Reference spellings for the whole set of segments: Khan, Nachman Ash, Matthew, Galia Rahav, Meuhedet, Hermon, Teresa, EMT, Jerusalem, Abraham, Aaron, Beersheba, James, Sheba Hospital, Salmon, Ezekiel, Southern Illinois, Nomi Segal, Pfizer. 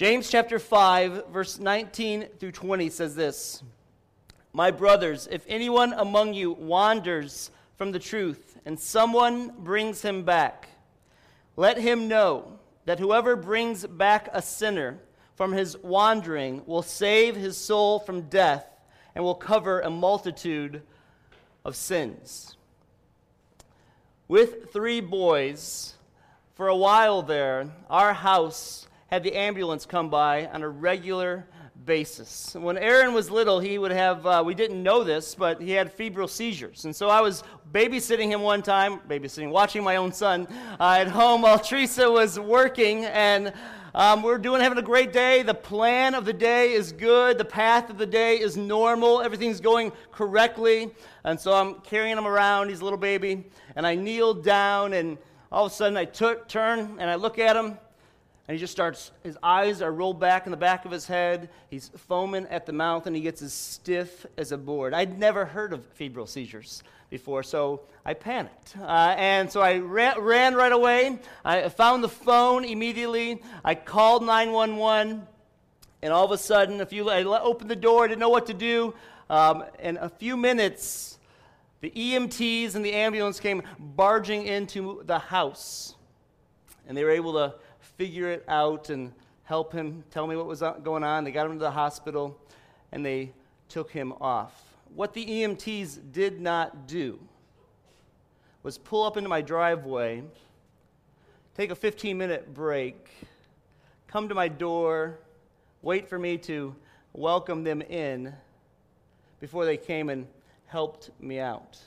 James chapter 5, verse 19 through 20 says this, "My brothers, if anyone among you wanders from the truth and someone brings him back, let him know that whoever brings back a sinner from his wandering will save his soul from death and will cover a multitude of sins." With three boys, for a while there, our house had the ambulance come by on a regular basis. When Aaron was little, he would have, we didn't know this, but he had febrile seizures. And so I was babysitting him one time, watching my own son at home while Teresa was working, and having a great day. The plan of the day is good. The path of the day is normal. Everything's going correctly. And so I'm carrying him around. He's a little baby. And I kneel down, and all of a sudden I turn, and I look at him. And he just starts, his eyes are rolled back in the back of his head. He's foaming at the mouth, and he gets as stiff as a board. I'd never heard of febrile seizures before, so I panicked. And so I ran right away. I found the phone immediately. I called 911, and all of a sudden, I opened the door, didn't know what to do. In a few minutes, the EMTs and the ambulance came barging into the house, and they were able to figure it out and help him, tell me what was going on. They got him to the hospital, and they took him off. What the EMTs did not do was pull up into my driveway, take a 15-minute break, come to my door, wait for me to welcome them in before they came and helped me out.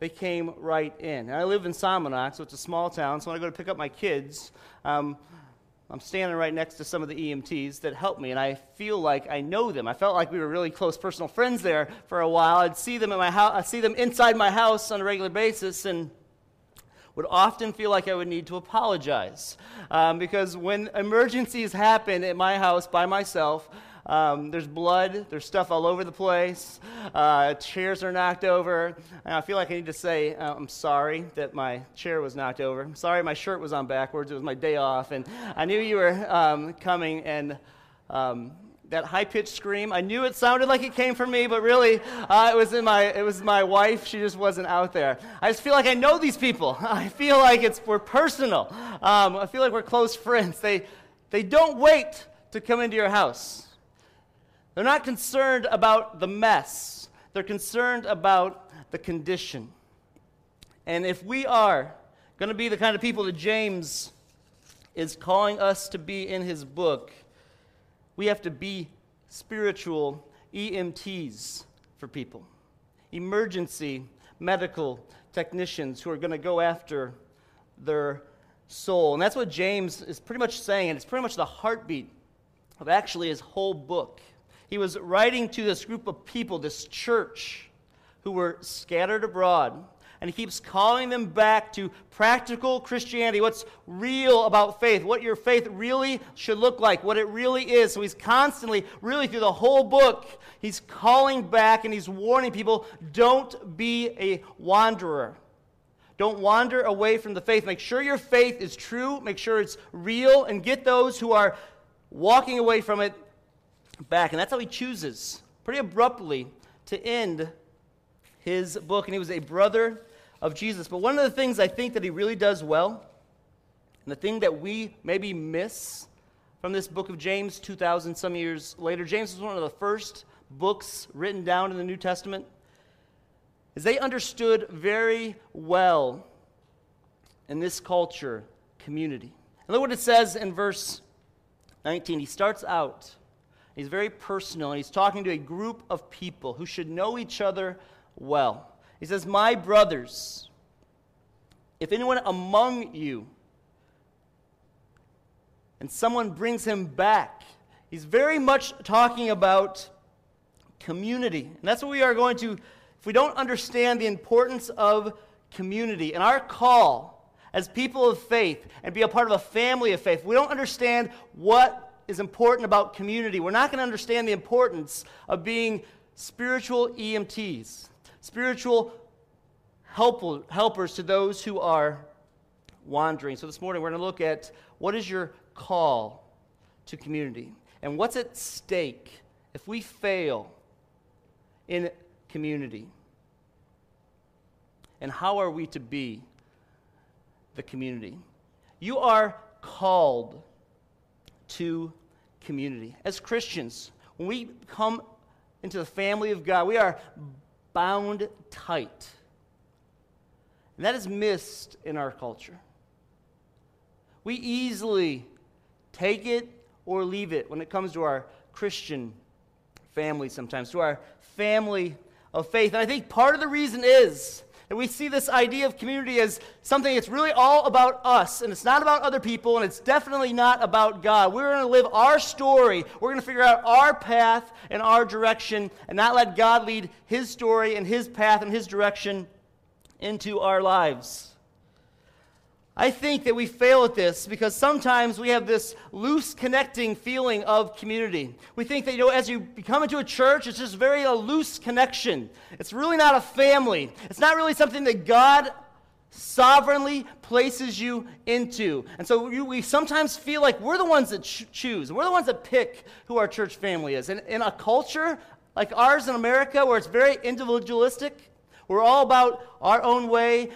They came right in. And I live in Salmon, so it's a small town, so when I go to pick up my kids, I'm standing right next to some of the EMTs that helped me, and I feel like I know them. I felt like we were really close personal friends there for a while. I'd see them I'd see them inside my house on a regular basis, and would often feel like I would need to apologize. Because when emergencies happen at my house by myself, there's blood, there's stuff all over the place, chairs are knocked over, and I feel like I need to say, I'm sorry that my chair was knocked over, I'm sorry my shirt was on backwards, it was my day off, and I knew you were coming, and that high-pitched scream, I knew it sounded like it came from me, but really, it was my wife, she just wasn't out there. I just feel like I know these people, I feel like we're personal, I feel like we're close friends. They don't wait to come into your house. They're not concerned about the mess. They're concerned about the condition. And if we are going to be the kind of people that James is calling us to be in his book, we have to be spiritual EMTs for people. Emergency medical technicians who are going to go after their soul. And that's what James is pretty much saying, and it's pretty much the heartbeat of actually his whole book. He was writing to this group of people, this church, who were scattered abroad. And he keeps calling them back to practical Christianity, what's real about faith, what your faith really should look like, what it really is. So he's constantly, really through the whole book, he's calling back and he's warning people, don't be a wanderer. Don't wander away from the faith. Make sure your faith is true. Make sure it's real. And get those who are walking away from it back. And that's how he chooses, pretty abruptly, to end his book. And he was a brother of Jesus. But one of the things I think that he really does well, and the thing that we maybe miss from this book of James 2,000 some years later, James was one of the first books written down in the New Testament, is they understood very well in this culture, community. And look what it says in verse 19. He starts out, he's very personal, and he's talking to a group of people who should know each other well. He says, "My brothers, if anyone among you," and someone brings him back, he's very much talking about community. And that's what we are going to, if we don't understand the importance of community and our call as people of faith and be a part of a family of faith, if we don't understand what is important about community, we're not going to understand the importance of being spiritual EMTs, spiritual helpers to those who are wandering. So this morning we're going to look at, what is your call to community. And what's at stake if we fail in community? And how are we to be the community? You are called to community. As Christians, when we come into the family of God, we are bound tight. And that is missed in our culture. We easily take it or leave it when it comes to our Christian family sometimes, to our family of faith. And I think part of the reason is that we see this idea of community as something that's really all about us, and it's not about other people, and it's definitely not about God. We're going to live our story. We're going to figure out our path and our direction and not let God lead his story and his path and his direction into our lives. I think that we fail at this because sometimes we have this loose connecting feeling of community. We think that, as you come into a church, it's just very a loose connection. It's really not a family. It's not really something that God sovereignly places you into. And so we sometimes feel like we're the ones that choose. We're the ones that pick who our church family is. And in a culture like ours in America where it's very individualistic, we're all about our own way,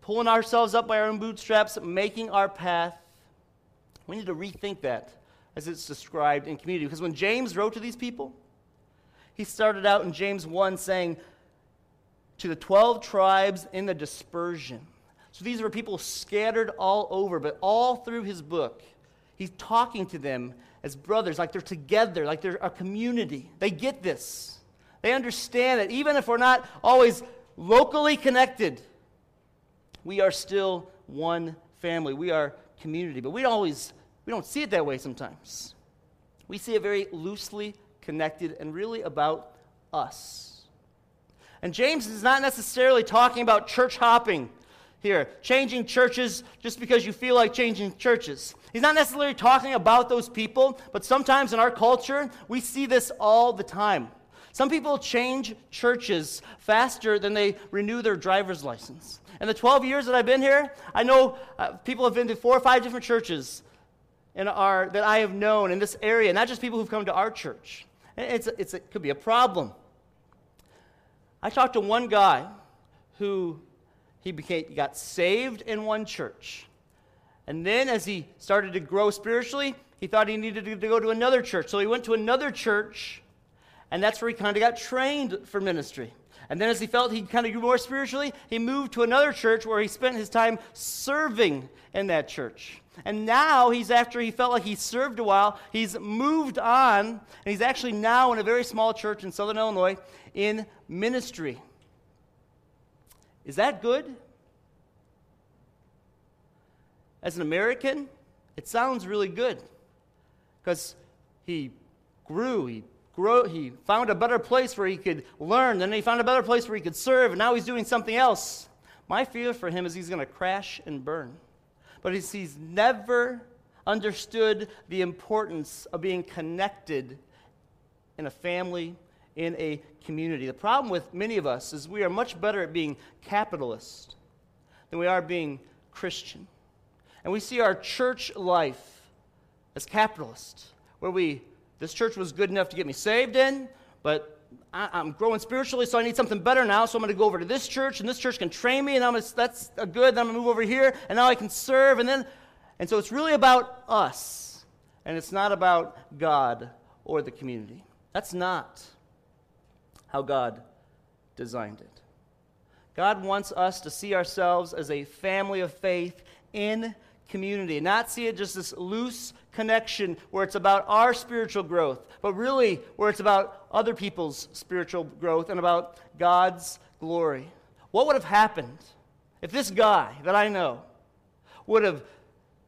pulling ourselves up by our own bootstraps, making our path. We need to rethink that as it's described in community. Because when James wrote to these people, he started out in James 1 saying, to the 12 tribes in the dispersion. So these were people scattered all over, but all through his book, he's talking to them as brothers, like they're together, like they're a community. They get this. They understand that even if we're not always locally connected, we are still one family. We are community. But we don't see it that way sometimes. We see it very loosely connected and really about us. And James is not necessarily talking about church hopping here, changing churches just because you feel like changing churches. He's not necessarily talking about those people, but sometimes in our culture, we see this all the time. Some people change churches faster than they renew their driver's license. In the 12 years that I've been here, I know people have been to 4 or 5 different churches that I have known in this area, not just people who've come to our church. It could be a problem. I talked to one guy who got saved in one church. And then as he started to grow spiritually, he thought he needed to go to another church. So he went to another church. And that's where he kind of got trained for ministry. And then as he felt he kind of grew more spiritually, he moved to another church where he spent his time serving in that church. And now after he felt like he served a while, he's moved on, and he's actually now in a very small church in Southern Illinois in ministry. Is that good? As an American, it sounds really good because he grew, he found a better place where he could learn, then he found a better place where he could serve, and now he's doing something else. My fear for him is he's going to crash and burn. But he's never understood the importance of being connected in a family, in a community. The problem with many of us is we are much better at being capitalist than we are being Christian. And we see our church life as capitalist, where this church was good enough to get me saved in, but I'm growing spiritually, so I need something better now, so I'm going to go over to this church, and this church can train me, and then I'm going to move over here, and now I can serve, and so it's really about us, and it's not about God or the community. That's not how God designed it. God wants us to see ourselves as a family of faith in community, not see it just this loose connection where it's about our spiritual growth, but really where it's about other people's spiritual growth and about God's glory. What would have happened if this guy that I know would have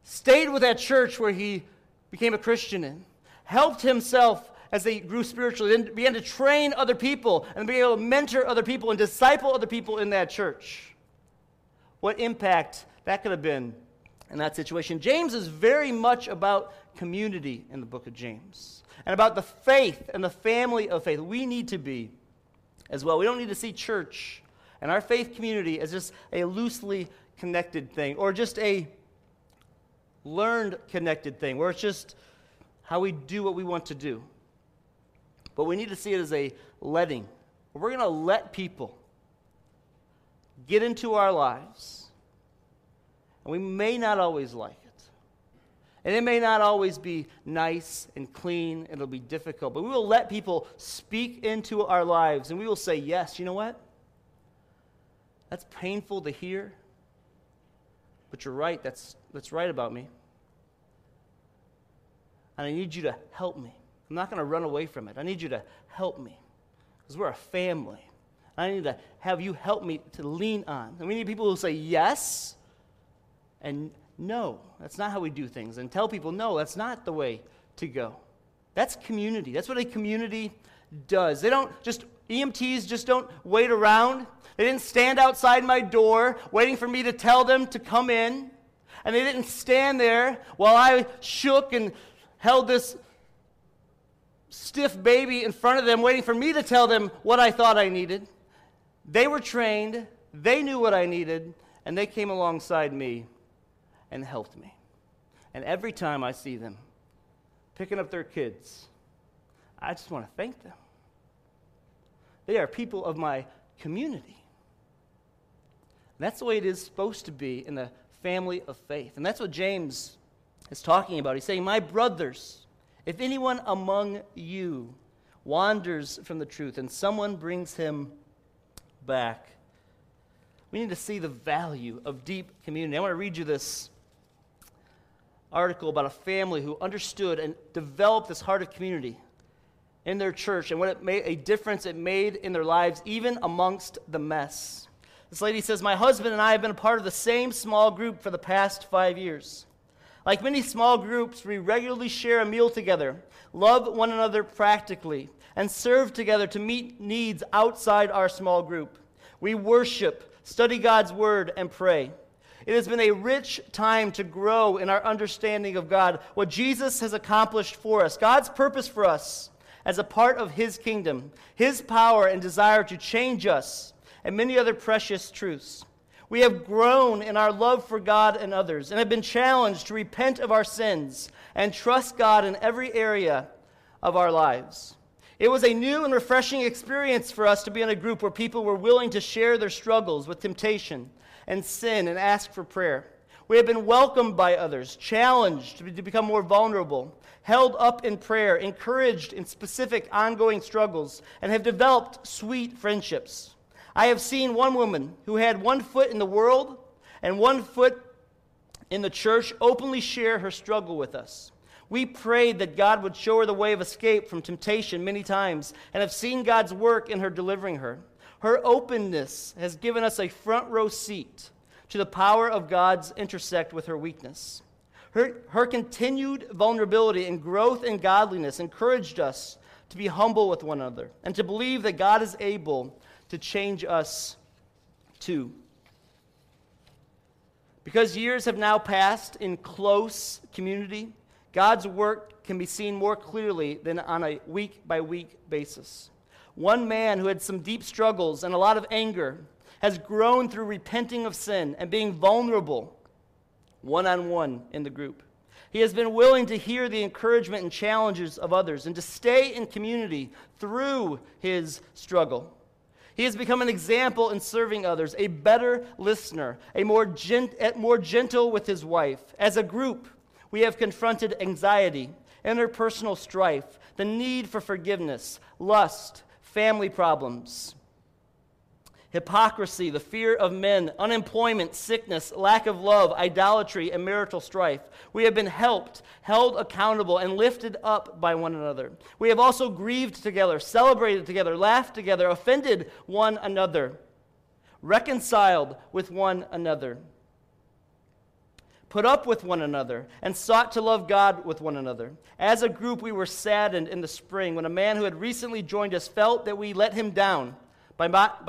stayed with that church where he became a Christian in, helped himself as they grew spiritually, then began to train other people and be able to mentor other people and disciple other people in that church? What impact that could have been in that situation. James is very much about community in the book of James and about the faith and the family of faith. We need to be as well. We don't need to see church and our faith community as just a loosely connected thing or just a learned connected thing where it's just how we do what we want to do. But we need to see it as a letting. We're going to let people get into our lives, and we may not always like it. And it may not always be nice and clean, and it'll be difficult, but we will let people speak into our lives, and we will say, yes, you know what? That's painful to hear, but you're right, that's right about me. And I need you to help me. I'm not going to run away from it. I need you to help me, because we're a family. I need to have you help me to lean on. And we need people who say yes and no. That's not how we do things. And tell people, no, that's not the way to go. That's community. That's what a community does. They don't just, EMTs just don't wait around. They didn't stand outside my door waiting for me to tell them to come in. And they didn't stand there while I shook and held this stiff baby in front of them waiting for me to tell them what I thought I needed. They were trained, they knew what I needed, and they came alongside me and helped me. And every time I see them picking up their kids, I just want to thank them. They are people of my community. And that's the way it is supposed to be in the family of faith. And that's what James is talking about. He's saying, my brothers, if anyone among you wanders from the truth and someone brings him back. We need to see the value of deep community. I want to read you this article about a family who understood and developed this heart of community in their church and what it made a difference it made in their lives, even amongst the mess. This lady says, my husband and I have been a part of the same small group for the past 5 years. Like many small groups, we regularly share a meal together, love one another practically, and serve together to meet needs outside our small group. We worship, study God's word, and pray. It has been a rich time to grow in our understanding of God, what Jesus has accomplished for us, God's purpose for us as a part of His kingdom, His power and desire to change us, and many other precious truths. We have grown in our love for God and others and have been challenged to repent of our sins and trust God in every area of our lives. It was a new and refreshing experience for us to be in a group where people were willing to share their struggles with temptation and sin and ask for prayer. We have been welcomed by others, challenged to become more vulnerable, held up in prayer, encouraged in specific ongoing struggles, and have developed sweet friendships. I have seen one woman who had one foot in the world and one foot in the church openly share her struggle with us. We prayed that God would show her the way of escape from temptation many times and have seen God's work in her delivering her. Her openness has given us a front row seat to the power of God's intersect with her weakness. Her continued vulnerability and growth in godliness encouraged us to be humble with one another and to believe that God is able to change us too. Because years have now passed in close community, God's work can be seen more clearly than on a week-by-week basis. One man who had some deep struggles and a lot of anger has grown through repenting of sin and being vulnerable one-on-one in the group. He has been willing to hear the encouragement and challenges of others and to stay in community through his struggle. He has become an example in serving others, a better listener, a more gentle with his wife. As a group, we have confronted anxiety, interpersonal strife, the need for forgiveness, lust, family problems, hypocrisy, the fear of men, unemployment, sickness, lack of love, idolatry, and marital strife. We have been helped, held accountable, and lifted up by one another. We have also grieved together, celebrated together, laughed together, offended one another, reconciled with one another, put up with one another, and sought to love God with one another. As a group, we were saddened in the spring when a man who had recently joined us felt that we let him down by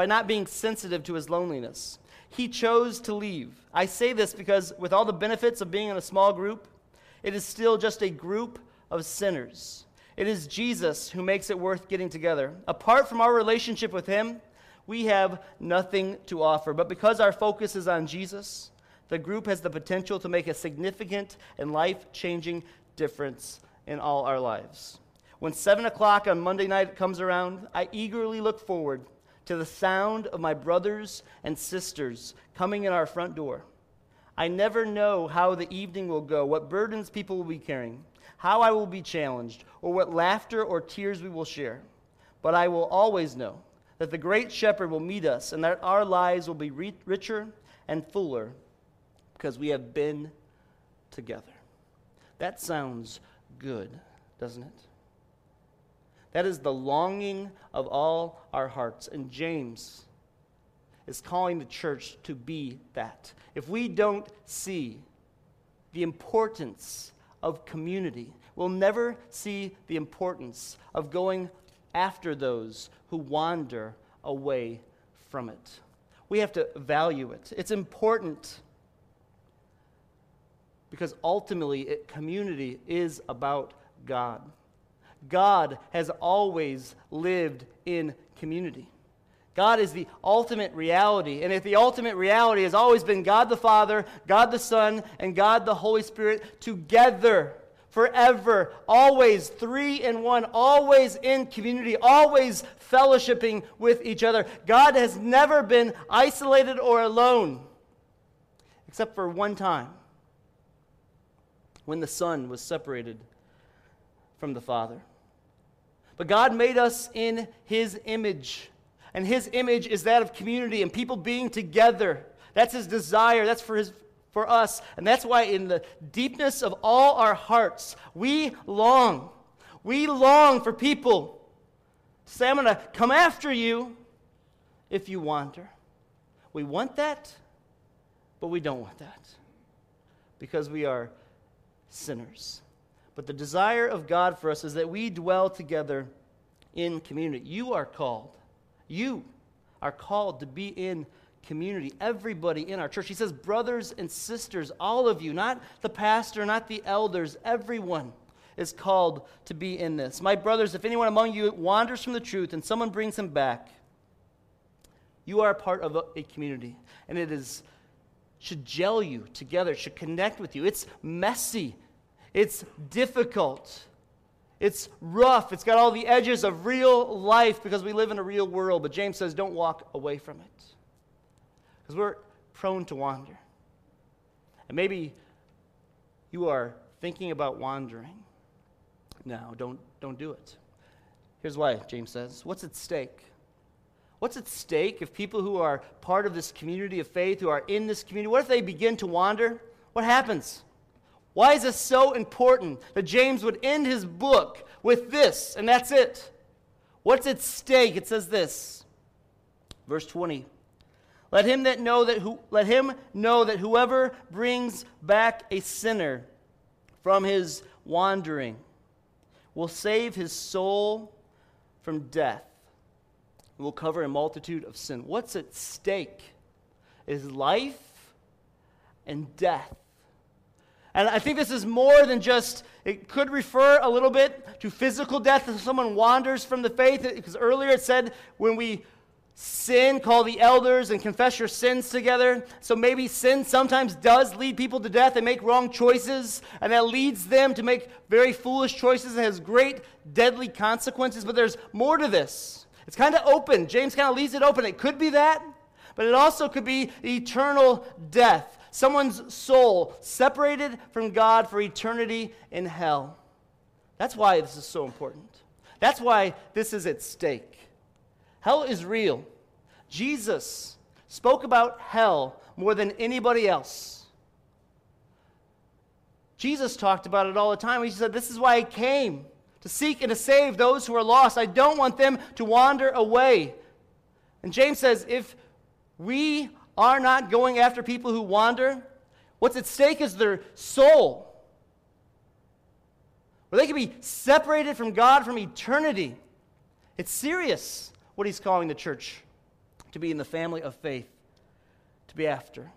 not being sensitive to his loneliness. He chose to leave. I say this because with all the benefits of being in a small group, it is still just a group of sinners. It is Jesus who makes it worth getting together. Apart from our relationship with Him, we have nothing to offer. But because our focus is on Jesus, the group has the potential to make a significant and life-changing difference in all our lives. When 7 o'clock on Monday night comes around, I eagerly look forward to the sound of my brothers and sisters coming in our front door. I never know how the evening will go, what burdens people will be carrying, how I will be challenged, or what laughter or tears we will share. But I will always know that the great shepherd will meet us and that our lives will be richer and fuller because we have been together. That sounds good, doesn't it? That is the longing of all our hearts. And James is calling the church to be that. If we don't see the importance of community, we'll never see the importance of going after those who wander away from it. We have to value it. It's important because ultimately community is about God. God has always lived in community. God is the ultimate reality, and if the ultimate reality has always been God the Father, God the Son, and God the Holy Spirit together forever, always three in one, always in community, always fellowshipping with each other. God has never been isolated or alone, except for one time when the Son was separated from the Father. But God made us in His image, and His image is that of community and people being together. That's His desire. That's for us, and that's why in the deepness of all our hearts, we long for people to say, I'm going to come after you if you wander. We want that, but we don't want that because we are sinners. But the desire of God for us is that we dwell together in community. You are called to be in community. Everybody in our church. He says, brothers and sisters, all of you, not the pastor, not the elders, everyone is called to be in this. My brothers, if anyone among you wanders from the truth and someone brings him back, you are a part of a community. And it should gel you together, should connect with you. It's messy. It's difficult. It's rough. It's got all the edges of real life because we live in a real world. But James says, don't walk away from it because we're prone to wander. And maybe you are thinking about wandering. No, don't do it. Here's why, James says. What's at stake? What's at stake if people who are part of this community of faith, who are in this community, what if they begin to wander? What happens? Why is this so important that James would end his book with this, and that's it? What's at stake? It says this, verse 20. Let him know that whoever brings back a sinner from his wandering will save his soul from death and will cover a multitude of sin. What's at stake is life and death. And I think this is more than just, it could refer a little bit to physical death if someone wanders from the faith. Because earlier it said when we sin, call the elders and confess your sins together. So maybe sin sometimes does lead people to death. They make wrong choices, and that leads them to make very foolish choices and has great deadly consequences. But there's more to this. It's kind of open. James kind of leaves it open. It could be that, but it also could be eternal death. Someone's soul separated from God for eternity in hell. That's why this is so important. That's why this is at stake. Hell is real. Jesus spoke about hell more than anybody else. Jesus talked about it all the time. He said, this is why I came, to seek and to save those who are lost. I don't want them to wander away. And James says, if we are not going after people who wander, what's at stake is their soul. Where they can be separated from God from eternity. It's serious what he's calling the church to be in the family of faith, to be after.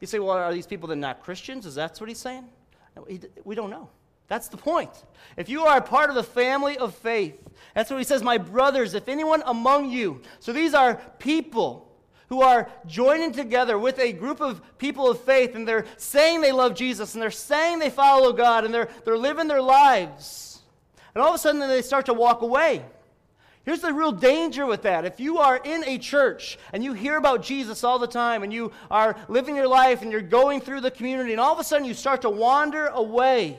You say, well, are these people then not Christians? Is that what he's saying? We don't know. That's the point. If you are a part of the family of faith, that's what he says, my brothers, if anyone among you. So these are people who are joining together with a group of people of faith, and they're saying they love Jesus, and they're saying they follow God, and they're living their lives. And all of a sudden they start to walk away. Here's the real danger with that. If you are in a church and you hear about Jesus all the time and you are living your life and you're going through the community and all of a sudden you start to wander away,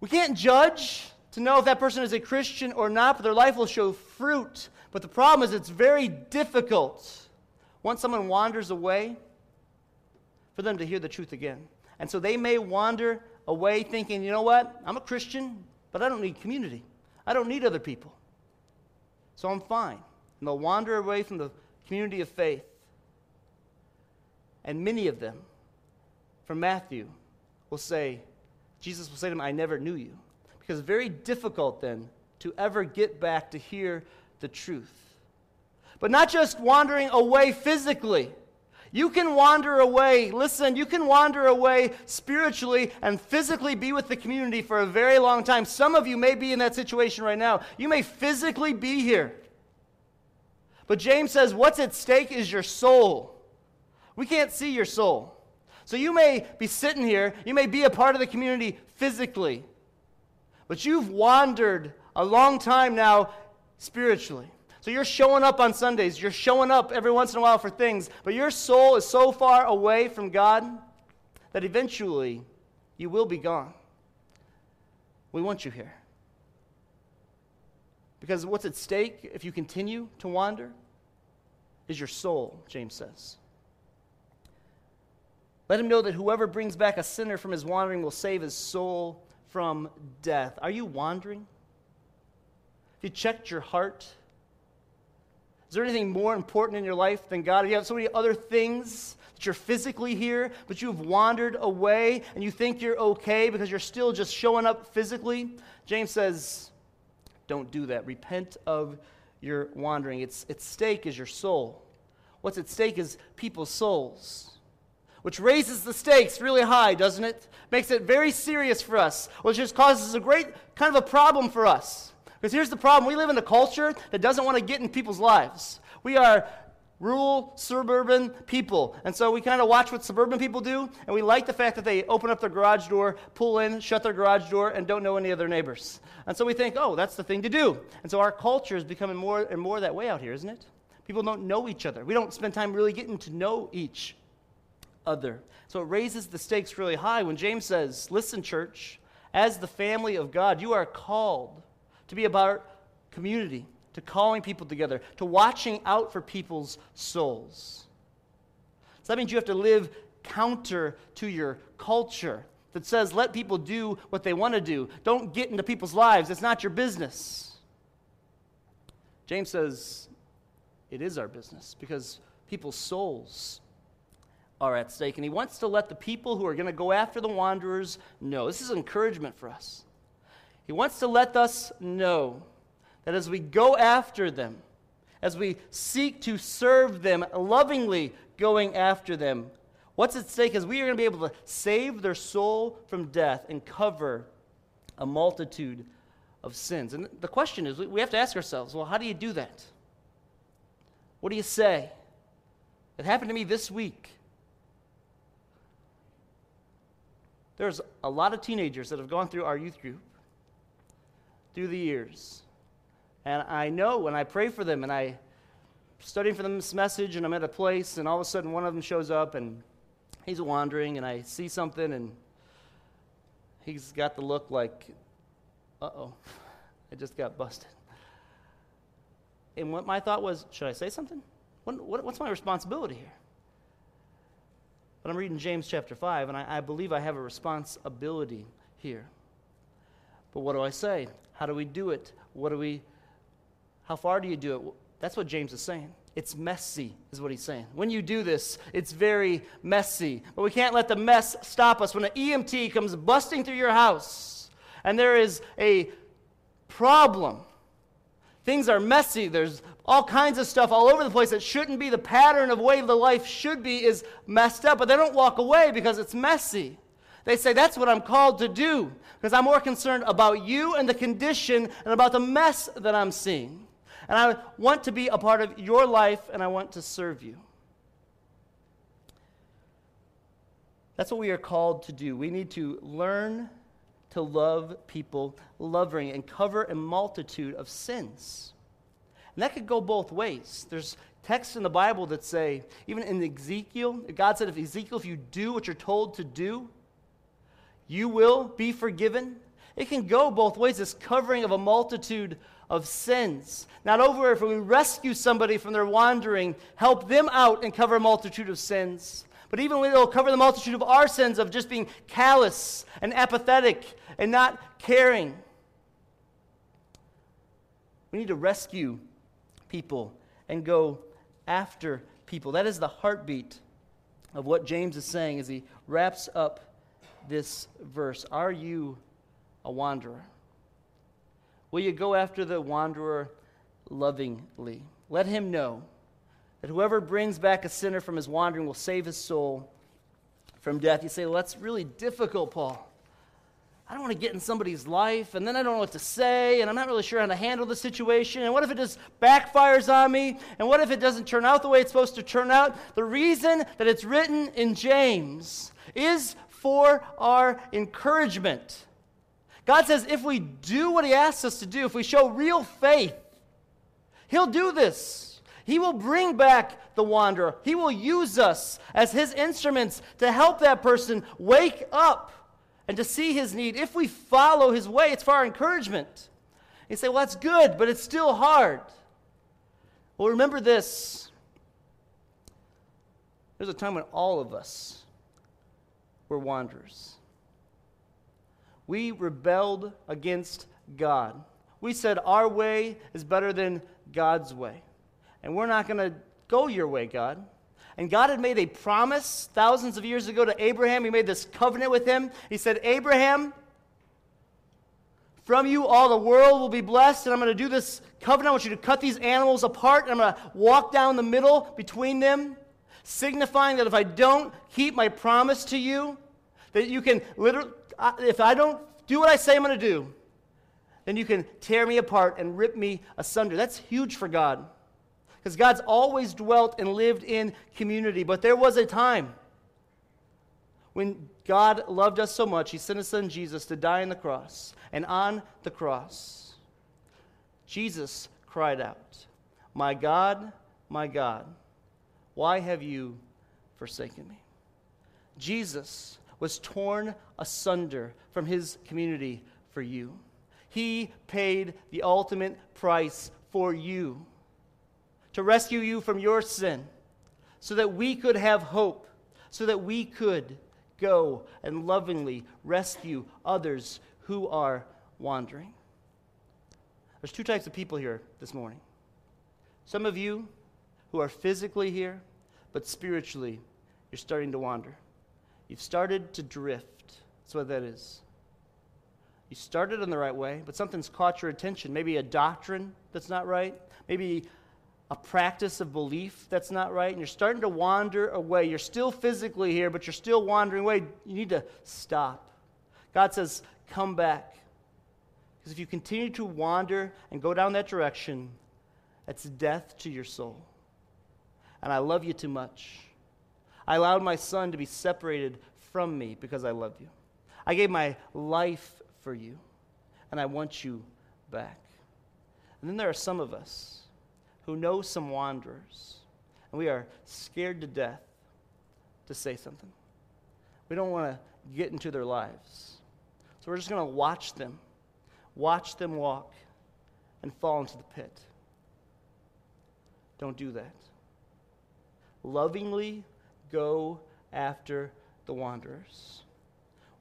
we can't judge to know if that person is a Christian or not, but their life will show fruit. But the problem is it's very difficult once someone wanders away for them to hear the truth again. And so they may wander away thinking, you know what, I'm a Christian, but I don't need community. I don't need other people. So I'm fine. And they'll wander away from the community of faith. And many of them, from Matthew, will say, Jesus will say to them, I never knew you. Because it's very difficult then to ever get back to hear the truth. But not just wandering away physically. You can wander away, listen, you can wander away spiritually and physically be with the community for a very long time. Some of you may be in that situation right now. You may physically be here. But James says what's at stake is your soul. We can't see your soul. So you may be sitting here, you may be a part of the community physically, but you've wandered a long time now spiritually. So you're showing up on Sundays. You're showing up every once in a while for things. But your soul is so far away from God that eventually you will be gone. We want you here. Because what's at stake if you continue to wander is your soul, James says. Let him know that whoever brings back a sinner from his wandering will save his soul from death. Are you wandering? Have you checked your heart? Is there anything more important in your life than God? If you have so many other things that you're physically here, but you've wandered away and you think you're okay because you're still just showing up physically, James says, don't do that. Repent of your wandering. It's at stake is your soul. What's at stake is people's souls, which raises the stakes really high, doesn't it? Makes it very serious for us, which just causes a great kind of a problem for us. Because here's the problem. We live in a culture that doesn't want to get in people's lives. We are rural, suburban people. And so we kind of watch what suburban people do, and we like the fact that they open up their garage door, pull in, shut their garage door, and don't know any of their neighbors. And so we think, oh, that's the thing to do. And so our culture is becoming more and more that way out here, isn't it? People don't know each other. We don't spend time really getting to know each other. So it raises the stakes really high when James says, listen, church, as the family of God, you are called to be about community, to calling people together, to watching out for people's souls. So that means you have to live counter to your culture that says let people do what they want to do. Don't get into people's lives. It's not your business. James says it is our business because people's souls are at stake. And he wants to let the people who are going to go after the wanderers know. This is encouragement for us. He wants to let us know that as we go after them, as we seek to serve them, lovingly going after them, what's at stake is we are going to be able to save their soul from death and cover a multitude of sins. And the question is, we have to ask ourselves, well, how do you do that? What do you say? It happened to me this week. There's a lot of teenagers that have gone through our youth group through the years. And I know when I pray for them and I'm studying for them this message and I'm at a place and all of a sudden one of them shows up and he's wandering and I see something and he's got the look like, uh-oh, I just got busted. And what my thought was, should I say something? What's my responsibility here? But I'm reading James chapter 5 and I believe I have a responsibility here. But what do I say? How do we do it? How far do you do it? That's what James is saying. It's messy, is what he's saying. When you do this, it's very messy. But we can't let the mess stop us. When an EMT comes busting through your house and there is a problem, things are messy. There's all kinds of stuff all over the place that shouldn't be. The pattern of way the life should be is messed up. But they don't walk away because it's messy. They say, that's what I'm called to do, because I'm more concerned about you and the condition and about the mess that I'm seeing. And I want to be a part of your life, and I want to serve you. That's what we are called to do. We need to learn to love people loving and cover a multitude of sins. And that could go both ways. There's texts in the Bible that say, even in Ezekiel, God said, if you do what you're told to do, you will be forgiven. It can go both ways, this covering of a multitude of sins. Not over if we rescue somebody from their wandering, help them out and cover a multitude of sins. But even when it'll cover the multitude of our sins of just being callous and apathetic and not caring. We need to rescue people and go after people. That is the heartbeat of what James is saying as he wraps up this verse. Are you a wanderer? Will you go after the wanderer lovingly? Let him know that whoever brings back a sinner from his wandering will save his soul from death. You say, well, that's really difficult, Paul. I don't want to get in somebody's life, and then I don't know what to say, and I'm not really sure how to handle the situation, and what if it just backfires on me, and what if it doesn't turn out the way it's supposed to turn out? The reason that it's written in James is for our encouragement. God says if we do what he asks us to do, if we show real faith, he'll do this. He will bring back the wanderer. He will use us as his instruments to help that person wake up and to see his need. If we follow his way, it's for our encouragement. You say, well, that's good, but it's still hard. Well, remember this. There's a time when all of us were wanderers. We rebelled against God. We said our way is better than God's way. And we're not going to go your way, God. And God had made a promise thousands of years ago to Abraham. He made this covenant with him. He said, Abraham, from you all the world will be blessed. And I'm going to do this covenant. I want you to cut these animals apart. And I'm going to walk down the middle between them, signifying that if I don't keep my promise to you, that you can literally... If I don't do what I say I'm going to do, then you can tear me apart and rip me asunder. That's huge for God, because God's always dwelt and lived in community. But there was a time when God loved us so much, he sent his son Jesus to die on the cross. And on the cross, Jesus cried out, my God, why have you forsaken me? Jesus was torn asunder from his community for you. He paid the ultimate price for you to rescue you from your sin so that we could have hope, so that we could go and lovingly rescue others who are wandering. There's two types of people here this morning. Some of you who are physically here, but spiritually, you're starting to wander. You've started to drift. That's what that is. You started in the right way, but something's caught your attention. Maybe a doctrine that's not right. Maybe a practice of belief that's not right. And you're starting to wander away. You're still physically here, but you're still wandering away. You need to stop. God says, come back. Because if you continue to wander and go down that direction, that's death to your soul. And I love you too much. I allowed my son to be separated from me because I love you. I gave my life for you, and I want you back. And then there are some of us who know some wanderers, and we are scared to death to say something. We don't want to get into their lives. So we're just going to watch them walk, and fall into the pit. Don't do that. Lovingly go after the wanderers.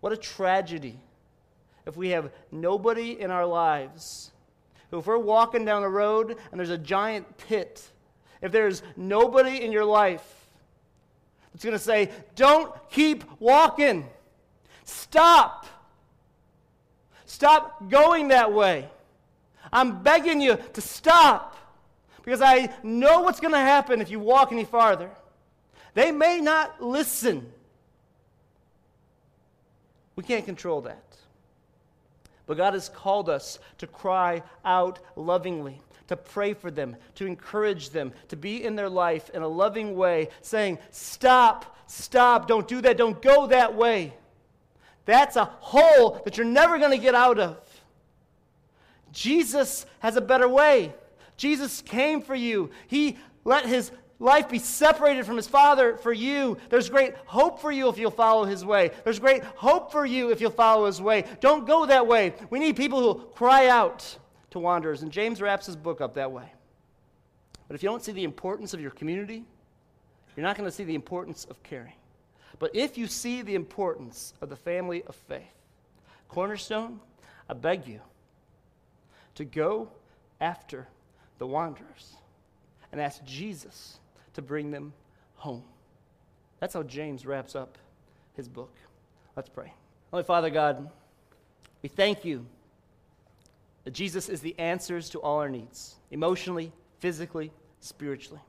What a tragedy if we have nobody in our lives. If we're walking down the road and there's a giant pit, if there's nobody in your life that's going to say, don't keep walking. Stop. Stop going that way. I'm begging you to stop, because I know what's going to happen if you walk any farther. They may not listen. We can't control that. But God has called us to cry out lovingly, to pray for them, to encourage them, to be in their life in a loving way, saying, stop, stop, don't do that, don't go that way. That's a hole that you're never going to get out of. Jesus has a better way. Jesus came for you. He let his life be separated from his Father for you. There's great hope for you if you'll follow his way. There's great hope for you if you'll follow his way. Don't go that way. We need people who will cry out to wanderers. And James wraps his book up that way. But if you don't see the importance of your community, you're not going to see the importance of caring. But if you see the importance of the family of faith, Cornerstone, I beg you to go after the wanderers and ask Jesus to bring them home. That's how James wraps up his book. Let's pray. Holy Father God, we thank you that Jesus is the answers to all our needs, emotionally, physically, spiritually.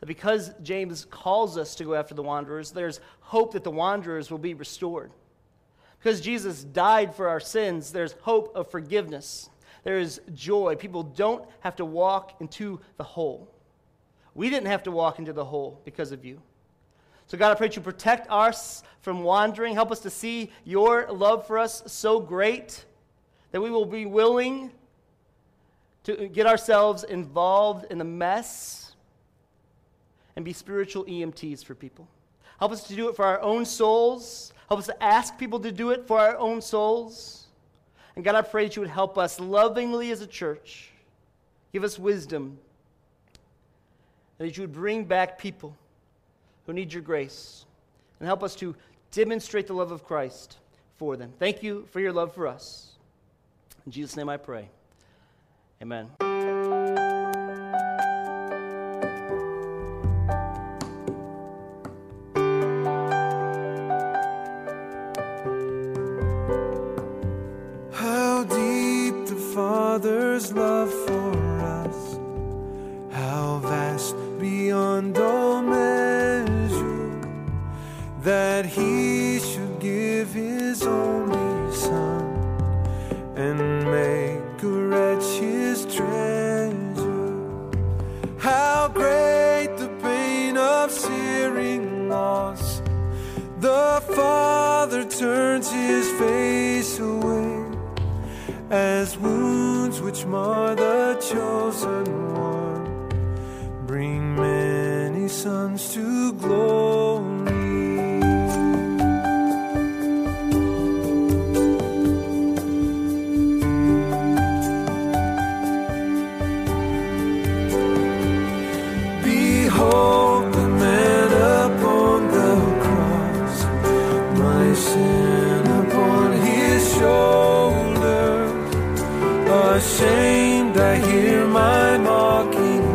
That because James calls us to go after the wanderers, there's hope that the wanderers will be restored. Because Jesus died for our sins, there's hope of forgiveness. There is joy. People don't have to walk into the hole. We didn't have to walk into the hole because of you. So God, I pray that you protect us from wandering. Help us to see your love for us so great that we will be willing to get ourselves involved in the mess and be spiritual EMTs for people. Help us to do it for our own souls. Help us to ask people to do it for our own souls. And God, I pray that you would help us lovingly as a church. Give us wisdom. And that you would bring back people who need your grace. And help us to demonstrate the love of Christ for them. Thank you for your love for us. In Jesus' name I pray. Amen. Father's love for us, how vast beyond all measure, that he should give his only son and make a wretch his treasure. How great the pain of searing loss, the Father turns his face away, as wounds which mar the chosen one bring many sons to glory. Behold the man upon the cross, my sin upon his shoulders. Ashamed, I hear my mocking.